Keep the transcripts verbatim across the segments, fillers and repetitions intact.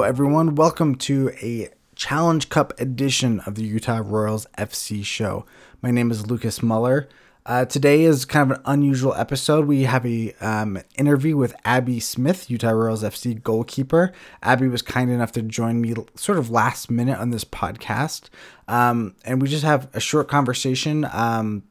Hello everyone, welcome to a Challenge Cup edition of the Utah Royals F C show. My name is Lucas Muller. Uh, today is kind of an unusual episode. We have an um, interview with Abby Smith, Utah Royals F C goalkeeper. Abby was kind enough to join me sort of last minute on this podcast. Um, and we just have a short conversation um,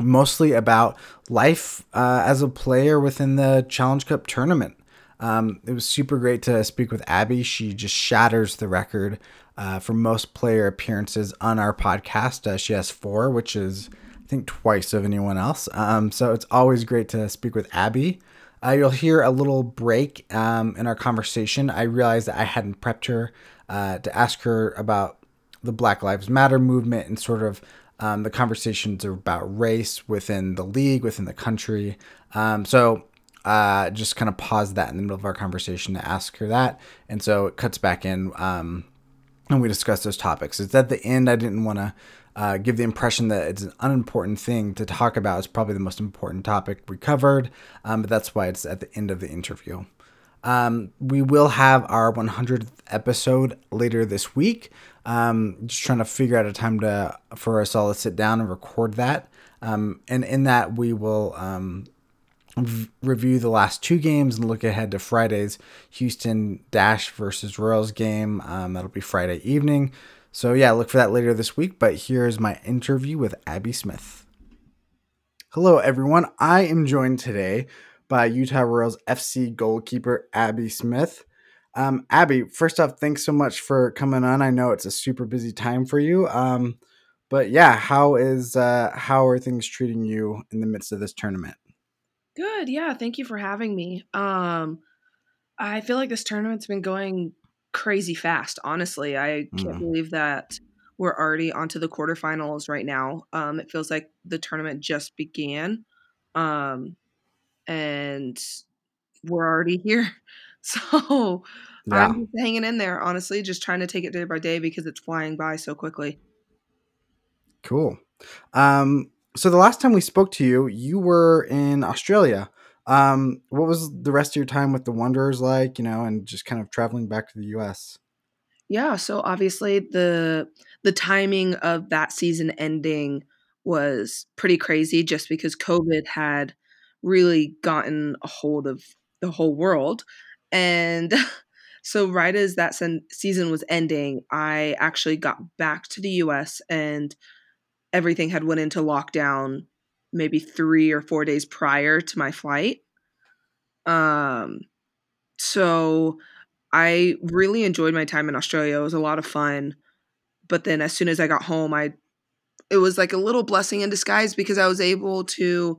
mostly about life uh, as a player within the Challenge Cup tournament. Um, it was super great to speak with Abby. She just shatters the record uh, for most player appearances on our podcast. Uh, she has four, which is, I think, twice of anyone else. Um, so it's always great to speak with Abby. Uh, you'll hear a little break um, in our conversation. I realized that I hadn't prepped her uh, to ask her about the Black Lives Matter movement and sort of um, the conversations about race within the league, within the country. Um, so Uh, just kind of pause that in the middle of our conversation to ask her that. And so it cuts back in um, and we discuss those topics. It's at the end. I didn't want to uh, give the impression that it's an unimportant thing to talk about. It's probably the most important topic we covered, um, but that's why it's at the end of the interview. Um, we will have our one hundredth episode later this week. Um, just trying to figure out a time to for us all to sit down and record that. Um, and in that we will... Um, review the last two games and look ahead to Friday's Houston Dash versus Royals game. Um, that'll be Friday evening. So yeah, look for that later this week. But here's my interview with Abby Smith. Hello, everyone. I am joined today by Utah Royals F C goalkeeper Abby Smith. Um, Abby, first off, thanks so much for coming on. I know it's a super busy time for you. Um, but yeah, how is uh, how are things treating you in the midst of this tournament? Good. Yeah. Thank you for having me. Um, I feel like this tournament's been going crazy fast. Honestly, I can't mm-hmm. believe that we're already onto the quarterfinals right now. Um, it feels like the tournament just began, um, and we're already here. So yeah. I'm just hanging in there, honestly, just trying to take it day by day because it's flying by so quickly. Cool. Um, So the last time we spoke to you, you were in Australia. Um, what was the rest of your time with the Wanderers like, you know, and just kind of traveling back to the U S? Yeah. So obviously the, the timing of that season ending was pretty crazy just because COVID had really gotten a hold of the whole world. And so right as that sen- season was ending, I actually got back to the U S and everything had went into lockdown maybe three or four days prior to my flight. Um, so I really enjoyed my time in Australia. It was a lot of fun. But then as soon as I got home, I it was like a little blessing in disguise because I was able to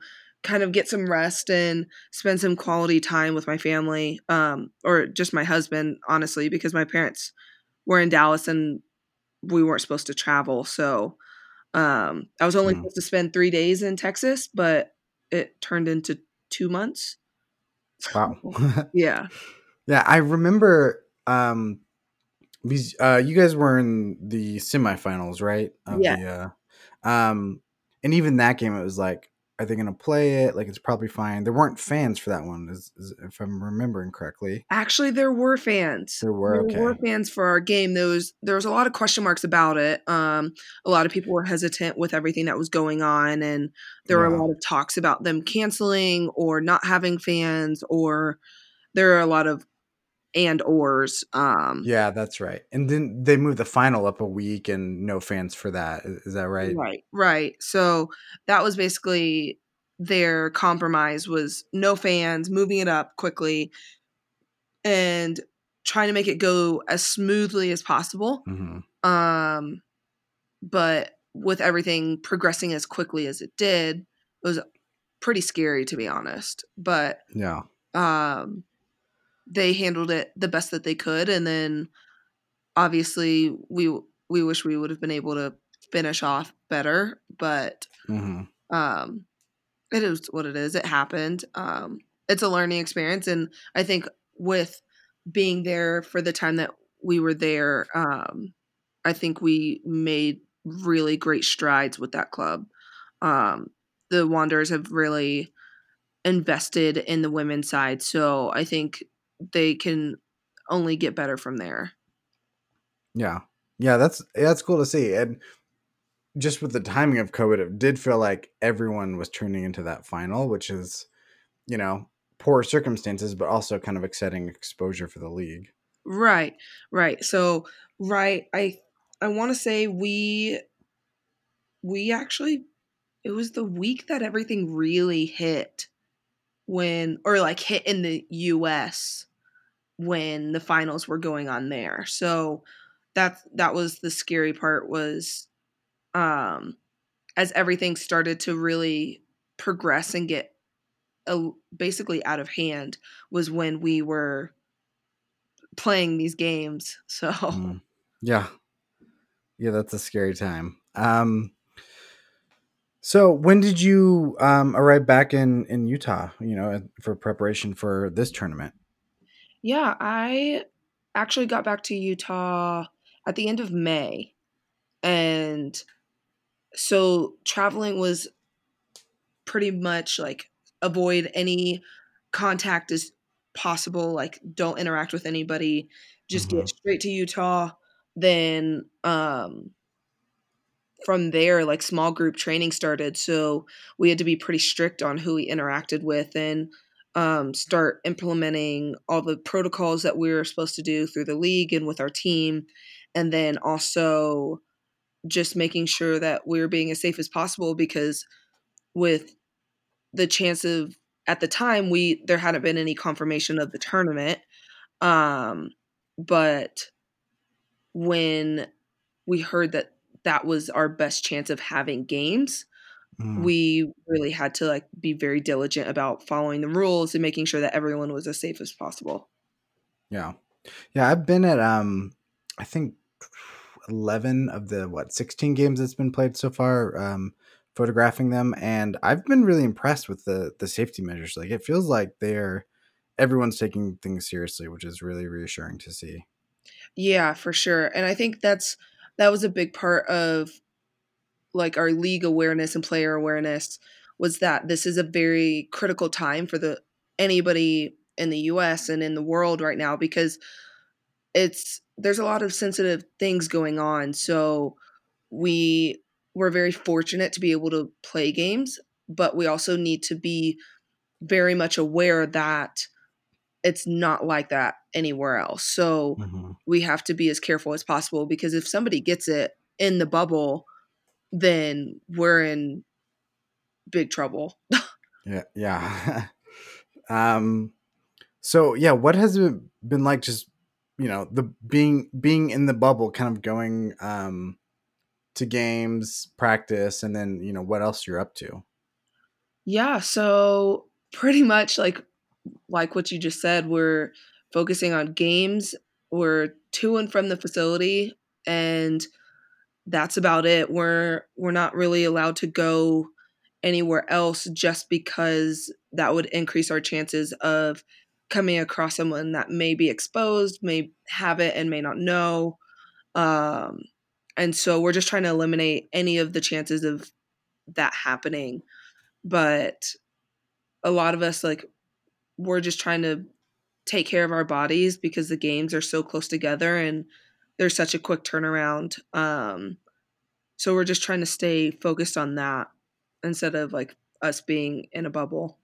kind of get some rest and spend some quality time with my family, um, or just my husband, honestly, because my parents were in Dallas and we weren't supposed to travel. So Um, I was only supposed to spend three days in Texas, but it turned into two months. Wow. yeah. Yeah. I remember, um, these, uh, you guys were in the semifinals, right? Of yeah. The, uh, um, and even that game, it was like, are they going to play it? Like, it's probably fine. There weren't fans for that one, is, is, if I'm remembering correctly. Actually, there were fans. There were, okay. There were fans for our game. There was, there was a lot of question marks about it. Um, a lot of people were hesitant with everything that was going on, and there yeah. were a lot of talks about them canceling or not having fans, or there are a lot of and ors. Um, yeah, that's right. And then they moved the final up a week and no fans for that. Is that right? Right, right. So that was basically their compromise was no fans, moving it up quickly and trying to make it go as smoothly as possible. Mm-hmm. Um, but with everything progressing as quickly as it did, it was pretty scary, to be honest. But yeah. Um, they handled it the best that they could. And then obviously we, we wish we would have been able to finish off better, but mm-hmm. um, it is what it is. It happened. Um, it's a learning experience. And I think with being there for the time that we were there, um, I think we made really great strides with that club. Um, the Wanderers have really invested in the women's side. So I think, they can only get better from there. Yeah. Yeah, that's that's cool to see. And just with the timing of COVID, it did feel like everyone was turning into that final, which is, you know, poor circumstances, but also kind of exciting exposure for the league. Right, right. So, right, I I want to say we we actually, it was the week that everything really hit when, or like hit in the U S when the finals were going on there. So that that was the scary part, was um, as everything started to really progress and get a, basically out of hand, was when we were playing these games. So mm. yeah, yeah, that's a scary time. Um, so when did you um, arrive back in, in Utah, you know, for preparation for this tournament? Yeah, I actually got back to Utah at the end of May. And so traveling was pretty much like avoid any contact as possible. Like, don't interact with anybody. Just mm-hmm. get straight to Utah. Then um, from there, like small group training started. So we had to be pretty strict on who we interacted with and um, start implementing all the protocols that we were supposed to do through the league and with our team. And then also just making sure that we were being as safe as possible, because with the chance of, at the time, we there hadn't been any confirmation of the tournament. Um, but when we heard that that was our best chance of having games, mm. we really had to like be very diligent about following the rules and making sure that everyone was as safe as possible. Yeah. Yeah, I've been at, um, I think, eleven of the, what, sixteen games that's been played so far, um, photographing them. And I've been really impressed with the, the safety measures. Like, it feels like they're, everyone's taking things seriously, which is really reassuring to see. Yeah, for sure. And I think that's, that was a big part of like our league awareness and player awareness, was that this is a very critical time for the, anybody in the U S and in the world right now, because it's, there's a lot of sensitive things going on. So we were very fortunate to be able to play games, but we also need to be very much aware that it's not like that anywhere else. So mm-hmm. we have to be as careful as possible, because if somebody gets it in the bubble, then we're in big trouble. yeah. Yeah. um, so yeah, what has it been like, just, you know, the being, being in the bubble, kind of going um, to games, practice, and then, you know, what else you're up to? Yeah. So pretty much like, like what you just said, we're focusing on games. We're to and from the facility, and that's about it. We're, we're not really allowed to go anywhere else, just because that would increase our chances of coming across someone that may be exposed, may have it and may not know. Um, and so we're just trying to eliminate any of the chances of that happening. But a lot of us, like, we're just trying to take care of our bodies, because the games are so close together and there's such a quick turnaround. Um, so we're just trying to stay focused on that instead of like us being in a bubble.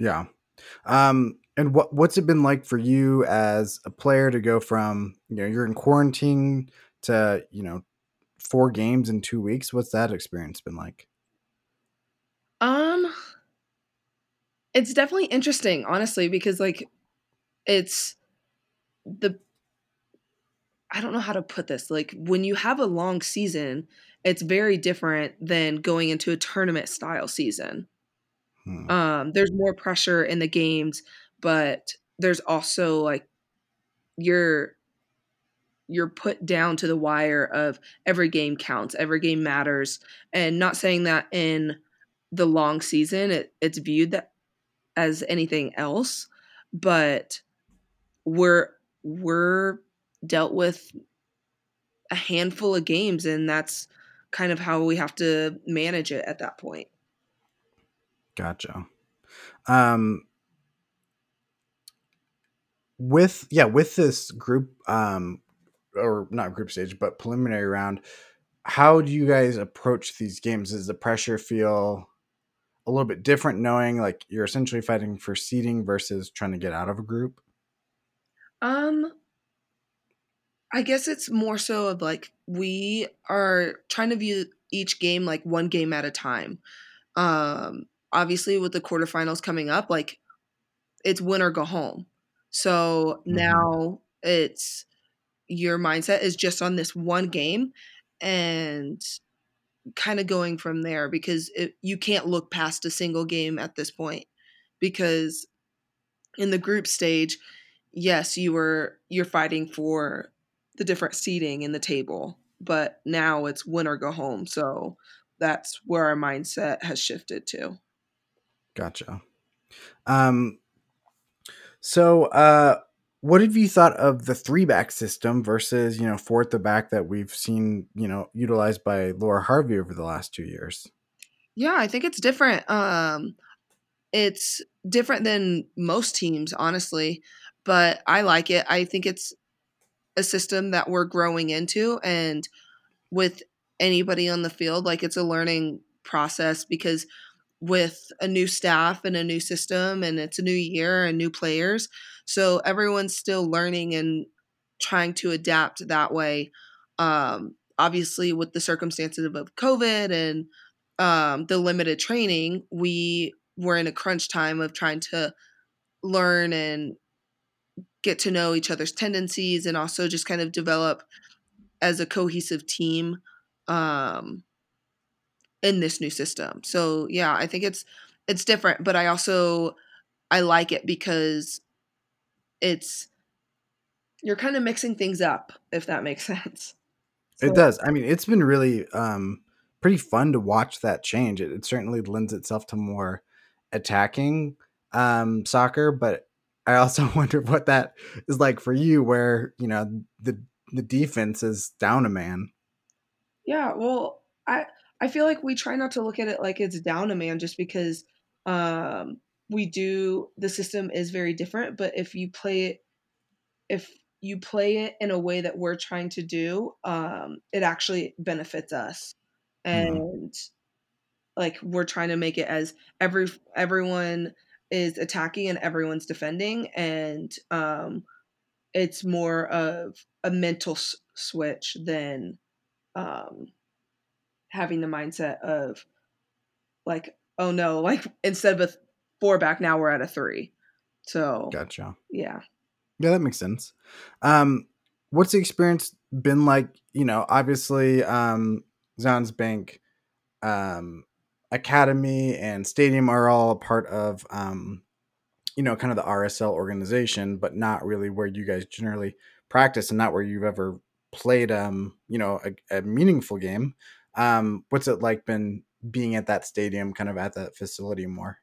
Yeah. Um, and what, what's it been like for you as a player to go from, you know, you're in quarantine to, you know, four games in two weeks? What's that experience been like? Um, it's definitely interesting, honestly, because like it's the, I don't know how to put this. Like, when you have a long season, it's very different than going into a tournament style season. Hmm. Um, there's more pressure in the games, but there's also like you're you're put down to the wire of every game counts, every game matters. And not saying that in the long season it, it's viewed that as anything else, but we're we're dealt with a handful of games, and that's kind of how we have to manage it at that point. Gotcha. Um, with yeah with this group um or not group stage but preliminary round, how do you guys approach these games? Does the pressure feel a little bit different, knowing like you're essentially fighting for seeding versus trying to get out of a group? Um, I guess it's more so of like, we are trying to view each game like one game at a time. Um, obviously with the quarterfinals coming up, like it's win or go home. So mm-hmm. now it's, your mindset is just on this one game and kind of going from there, because it, you can't look past a single game at this point, because in the group stage, yes, you were, you're fighting for the different seating in the table, but now it's win or go home. So that's where our mindset has shifted to. Gotcha. Um, so, uh, what have you thought of the three back system versus, you know, four at the back that we've seen, you know, utilized by Laura Harvey over the last two years? Yeah, I think it's different. Um, it's different than most teams, honestly, but I like it. I think it's a system that we're growing into, and with anybody on the field, like it's a learning process, because with a new staff and a new system, and it's a new year and new players. So everyone's still learning and trying to adapt that way. Um, obviously with the circumstances of COVID and um, the limited training, we were in a crunch time of trying to learn and get to know each other's tendencies, and also just kind of develop as a cohesive team um, in this new system. So yeah, I think it's, it's different, but I also, I like it because it's, you're kind of mixing things up, if that makes sense. So. It does. I mean, it's been really um, pretty fun to watch that change. It, it certainly lends itself to more attacking um, soccer, but I also wonder what that is like for you, where, you know, the, the defense is down a man. Yeah. Well, I, I feel like we try not to look at it like it's down a man, just because um, we do, the system is very different, but if you play it, if you play it in a way that we're trying to do, um, it actually benefits us. And mm-hmm. like, we're trying to make it as every, everyone is attacking and everyone's defending. And um, it's more of a mental s- switch than um, having the mindset of like, oh no, like instead of a th- four back, now we're at a three. So gotcha. Yeah. Yeah, that makes sense. Um, what's the experience been like? You know, obviously um, Zions Bank um, Academy and Stadium are all a part of, um, you know, kind of the R S L organization, but not really where you guys generally practice, and not where you've ever played, um, you know, a, a meaningful game. Um, what's it like been being at that stadium, kind of at that facility more?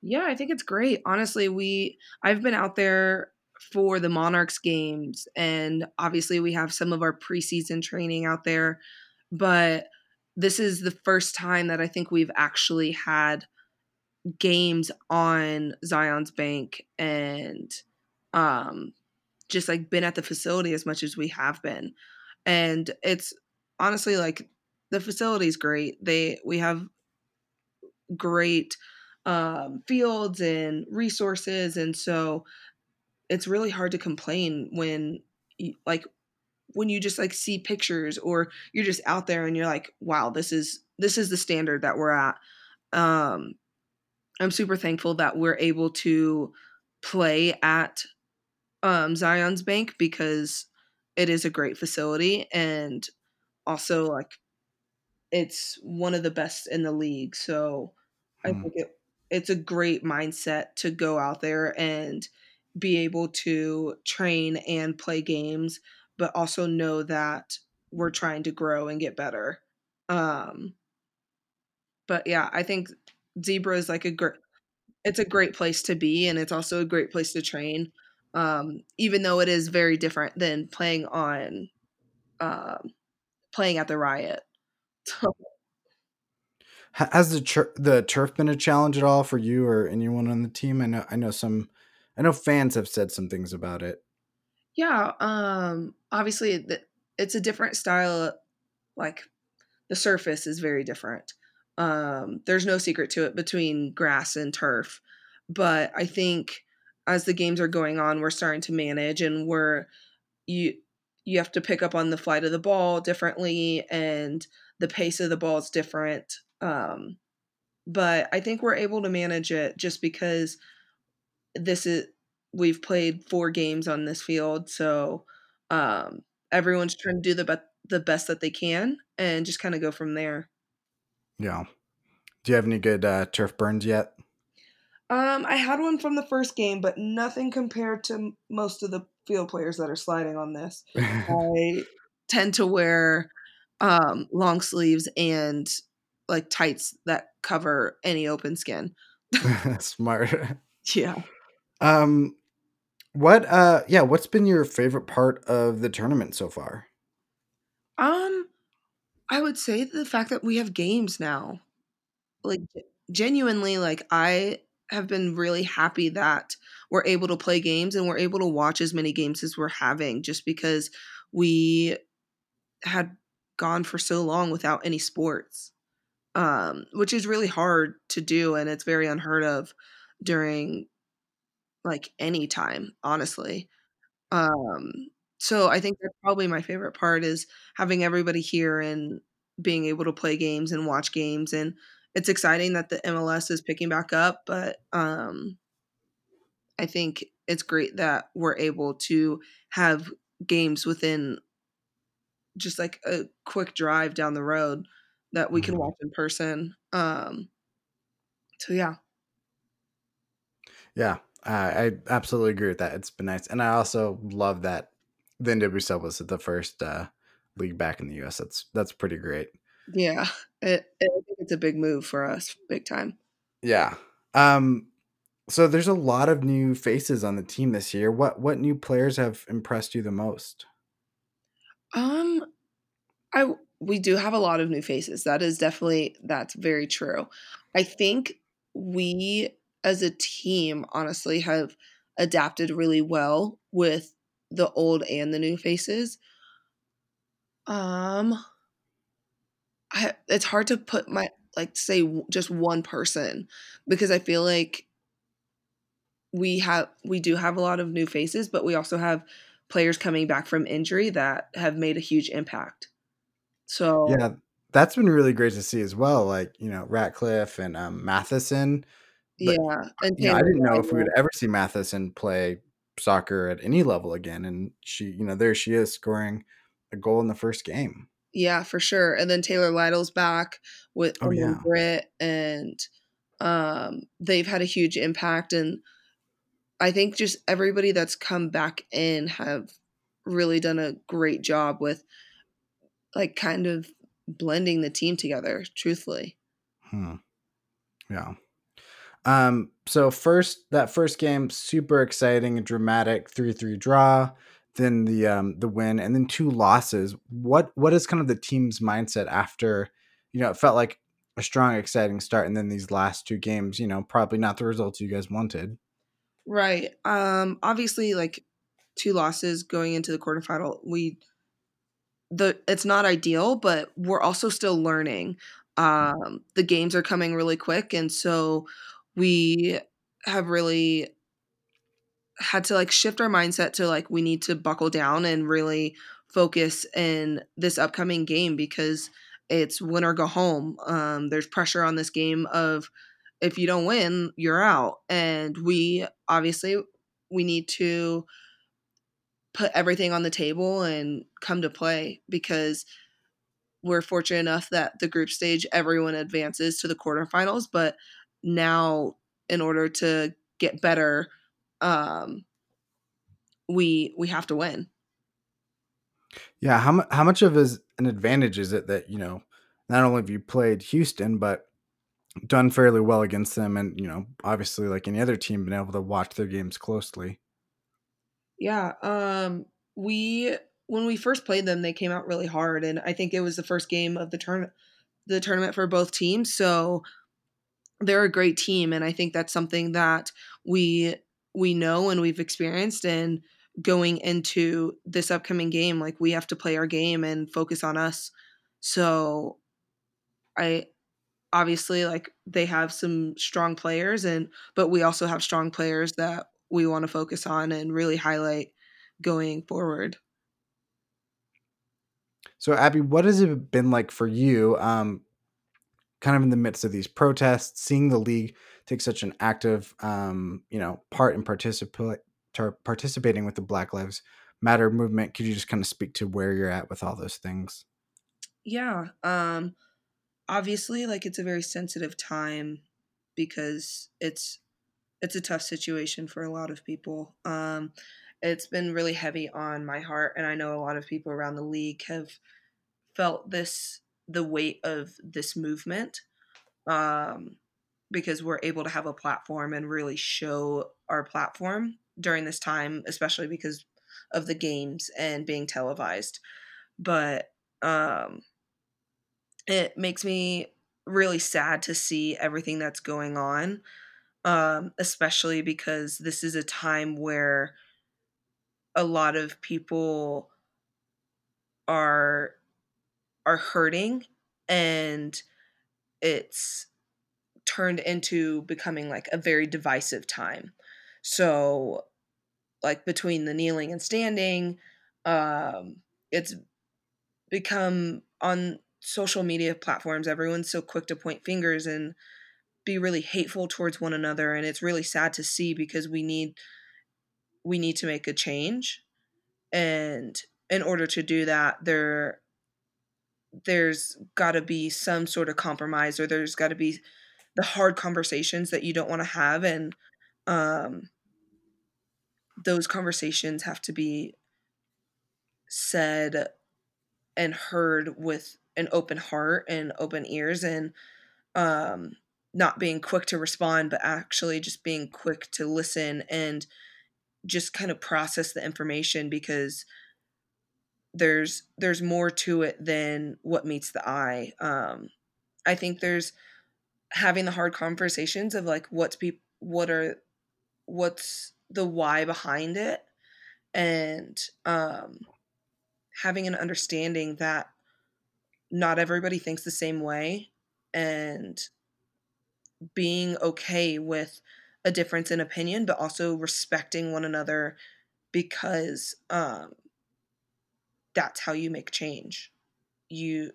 Yeah, I think it's great. Honestly, we, I've been out there for the Monarchs games, and obviously we have some of our preseason training out there, but this is the first time that I think we've actually had games on Zions Bank, and um, just like been at the facility as much as we have been. And it's honestly like, the facility's great. They, we have great um, fields and resources. And so it's really hard to complain when you, like, when you just like see pictures, or you're just out there and you're like, wow, this is, this is the standard that we're at. Um, I'm super thankful that we're able to play at um, Zions Bank, because it is a great facility, and also like, it's one of the best in the league. So I mm. think it, it's a great mindset to go out there and be able to train and play games, but also know that we're trying to grow and get better. Um, but yeah, I think Zebra is like a great, it's a great place to be, and it's also a great place to train. Um, even though it is very different than playing on, um, playing at the Riot. Has the tur- the turf been a challenge at all for you or anyone on the team? I know I know some I know fans have said some things about it. Yeah. Um, obviously, it's a different style. Like, the surface is very different. Um, there's no secret to it between grass and turf. But I think as the games are going on, we're starting to manage, and we're you you have to pick up on the flight of the ball differently, and the pace of the ball is different. Um, but I think we're able to manage it just because this is we've played four games on this field, so um, everyone's trying to do the be- the best that they can, and just kind of go from there. Yeah. Do you have any good uh, turf burns yet? Um, I had one from the first game, but nothing compared to most of the field players that are sliding on this. I tend to wear um, long sleeves and like tights that cover any open skin. Smart. Yeah. Um, what, uh, yeah. What's been your favorite part of the tournament so far? Um, I would say the fact that we have games now, like genuinely, like I have been really happy that we're able to play games and we're able to watch as many games as we're having, just because we had gone for so long without any sports, um, which is really hard to do. And it's very unheard of during like any time, honestly. Um, so I think that's probably my favorite part, is having everybody here and being able to play games and watch games. And it's exciting that the M L S is picking back up, but um, I think it's great that we're able to have games within just like a quick drive down the road that we can watch in person. Um, so, yeah. Yeah, uh, I absolutely agree with that. It's been nice. And I also love that the N W S L was the first uh, league back in the U S. That's, that's pretty great. Yeah, it, it, I think it's a big move for us, big time. Yeah. Um. So there's a lot of new faces on the team this year. What what new players have impressed you the most? Um, I we do have a lot of new faces. That is definitely that's very true. I think we as a team honestly have adapted really well with the old and the new faces. Um. I, it's hard to put my, like, say just one person, because I feel like we have, we do have a lot of new faces, but we also have players coming back from injury that have made a huge impact. So yeah, that's been really great to see as well. Like, you know, Ratcliffe and um, Matheson. But, yeah. And you know, I didn't know if we would ever see Matheson play soccer at any level again. And she, you know, there she is scoring a goal in the first game. Yeah, for sure. And then Taylor Lytle's back with oh, yeah. Britt, and um, they've had a huge impact. And I think just everybody that's come back in have really done a great job with like kind of blending the team together, truthfully. Hmm. Yeah. Um. So first, that first game, super exciting and dramatic, three three draw. Then the um, the win, and then two losses. What what is kind of the team's mindset after, you know, it felt like a strong, exciting start, and then these last two games, you know, probably not the results you guys wanted. Right. Um. Obviously, like two losses going into the quarterfinal, we the it's not ideal, but we're also still learning. Um. The games are coming really quick, and so we have really had to like shift our mindset to like, we need to buckle down and really focus in this upcoming game, because it's win or go home. Um, there's pressure on this game of if you don't win, you're out. And we obviously we need to put everything on the table and come to play, because we're fortunate enough that the group stage, everyone advances to the quarterfinals. But now in order to get better, Um, we we have to win. Yeah, how mu- how much of is an advantage is it that, you know, not only have you played Houston, but done fairly well against them, and, you know, obviously like any other team, been able to watch their games closely. Yeah, um, we when we first played them, they came out really hard, and I think it was the first game of the turn the tournament for both teams. So they're a great team, and I think that's something that we we know and we've experienced, and going into this upcoming game, like, we have to play our game and focus on us. So I obviously, like, they have some strong players, and but we also have strong players that we want to focus on and really highlight going forward. So Abby, what has it been like for you, um, kind of in the midst of these protests, seeing the league take such an active, um, you know, part in participate participating with the Black Lives Matter movement? Could you just kind of speak to where you're at with all those things? Yeah. Um, obviously, like, it's a very sensitive time because it's, it's a tough situation for a lot of people. Um, it's been really heavy on my heart. And I know a lot of people around the league have felt this, the weight of this movement, um, because we're able to have a platform and really show our platform during this time, especially because of the games and being televised. But um, it makes me really sad to see everything that's going on, um, especially because this is a time where a lot of people are are hurting, and it's turned into becoming like a very divisive time. So, like, between the kneeling and standing, um, it's become, on social media platforms, everyone's so quick to point fingers and be really hateful towards one another. And it's really sad to see because we need, we need to make a change. And in order to do that, there, there's gotta be some sort of compromise, or there's gotta be the hard conversations that you don't want to have. And, um, those conversations have to be said and heard with an open heart and open ears, and um, not being quick to respond, but actually just being quick to listen and just kind of process the information, because there's, there's more to it than what meets the eye. Um, I think there's having the hard conversations of like, what's pe- what are, what's the why behind it, and um, having an understanding that not everybody thinks the same way, and being okay with a difference in opinion, but also respecting one another, because um, that's how you make change. You,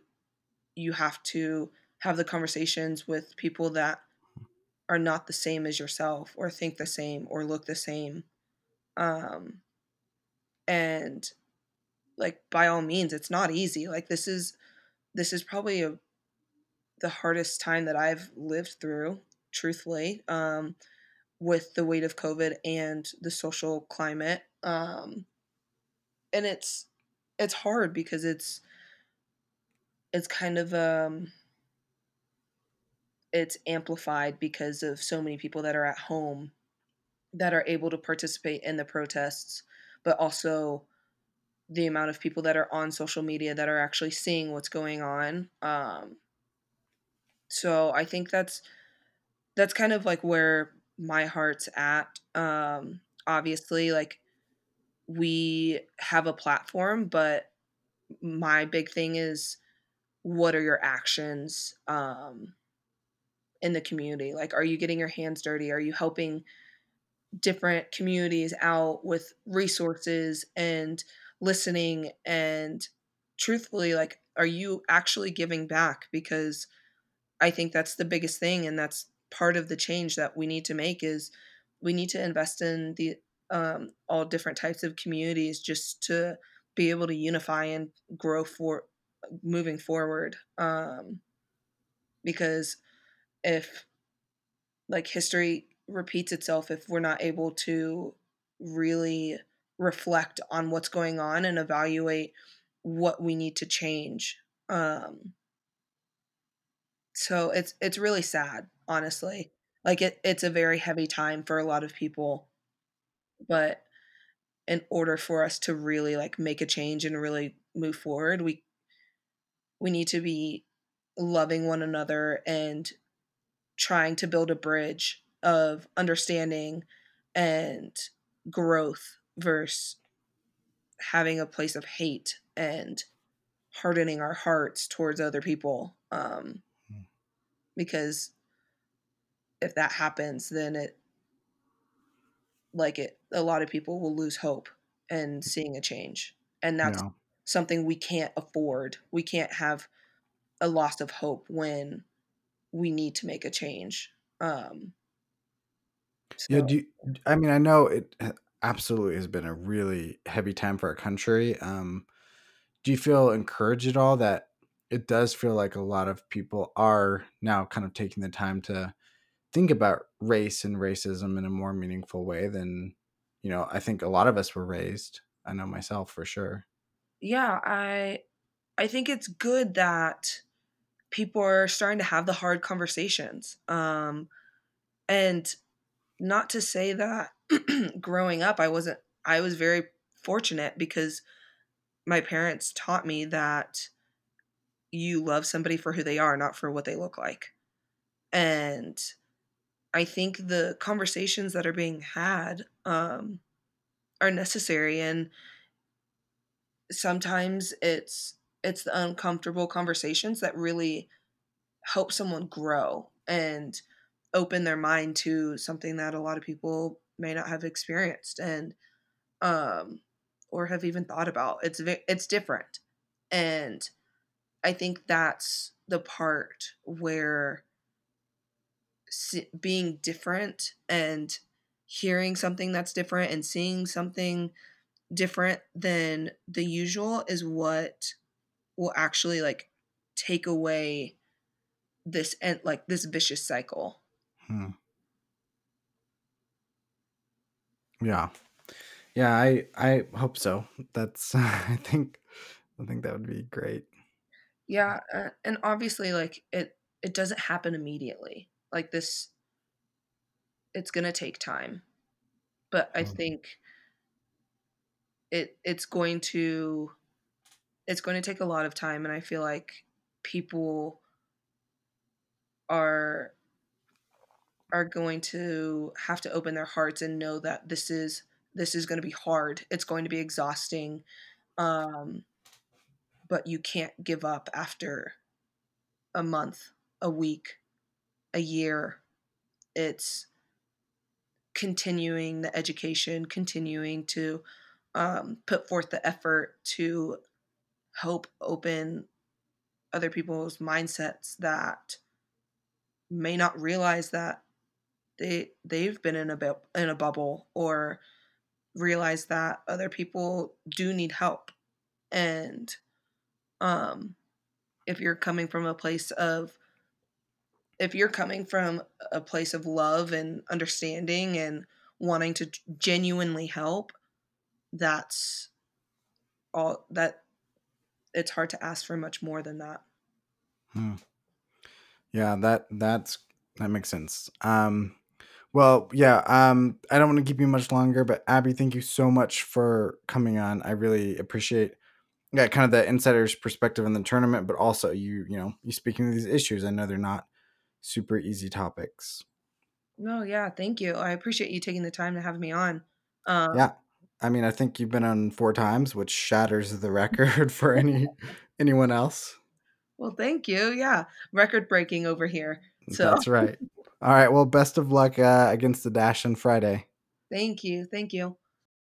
you have to have the conversations with people that are not the same as yourself, or think the same, or look the same. Um, and like, by all means, it's not easy. Like, this is, this is probably a, the hardest time that I've lived through, truthfully, um, with the weight of COVID and the social climate. Um, and it's, it's hard because it's, it's kind of, um, it's amplified because of so many people that are at home that are able to participate in the protests, but also the amount of people that are on social media that are actually seeing what's going on. Um, so I think that's, that's kind of like where my heart's at. Um, obviously, like, we have a platform, but my big thing is, what are your actions, um, in the community? Like, are you getting your hands dirty? Are you helping different communities out with resources and listening? And truthfully, like, are you actually giving back? Because I think that's the biggest thing. And that's part of the change that we need to make, is we need to invest in the, um, all different types of communities, just to be able to unify and grow for moving forward. Um, because if, like, history repeats itself, if we're not able to really reflect on what's going on and evaluate what we need to change. Um, so it's, it's really sad, honestly. Like, it, it's a very heavy time for a lot of people, but in order for us to really, like, make a change and really move forward, we, we need to be loving one another and trying to build a bridge of understanding and growth versus having a place of hate and hardening our hearts towards other people. Um, mm. Because if that happens, then it, like it, a lot of people will lose hope and seeing a change. And that's yeah. something we can't afford. We can't have a loss of hope when we need to make a change. Um, so. Yeah. Do you, I mean, I know it absolutely has been a really heavy time for our country. Um, do you feel encouraged at all that it does feel like a lot of people are now kind of taking the time to think about race and racism in a more meaningful way than, you know, I think a lot of us were raised. I know myself for sure. Yeah. I, I think it's good that people are starting to have the hard conversations. Um, and not to say that growing up, I wasn't, I was very fortunate because my parents taught me that you love somebody for who they are, not for what they look like. And I think the conversations that are being had um, are necessary. And sometimes it's, it's the uncomfortable conversations that really help someone grow and open their mind to something that a lot of people may not have experienced and, um, or have even thought about. It's, it's different. And I think that's the part where being different and hearing something that's different and seeing something different than the usual is what will actually like take away this and like this vicious cycle. Hmm. Yeah. Yeah. I, I hope so. That's, I think, I think that would be great. Yeah. Uh, and obviously like it, it doesn't happen immediately. Like this, it's going to take time, but I think it it's going to, it's going to take a lot of time. And I feel like people are, are going to have to open their hearts and know that this is, this is going to be hard. It's going to be exhausting. Um, but you can't give up after a month, a week, a year. It's continuing the education, continuing to um, put forth the effort to help open other people's mindsets that may not realize that they they've been in a bu- in a bubble or realize that other people do need help. And um, if you're coming from a place of If you're coming from a place of love and understanding and wanting to genuinely help, that's all that it's hard to ask for much more than that. Hmm. Yeah, that, that's, that makes sense. Um, well, yeah, um, I don't want to keep you much longer, but Abby, thank you so much for coming on. I really appreciate yeah, kind of the insider's perspective in the tournament, but also you, you know, you speaking of these issues. I know they're not super easy topics. No, yeah, thank you. I appreciate you taking the time to have me on. Um, yeah, I mean, I think you've been on four times, which shatters the record for any anyone else. Well, thank you. Yeah, record breaking over here. So that's right. All right. Well, best of luck uh, against the Dash on Friday. Thank you. Thank you.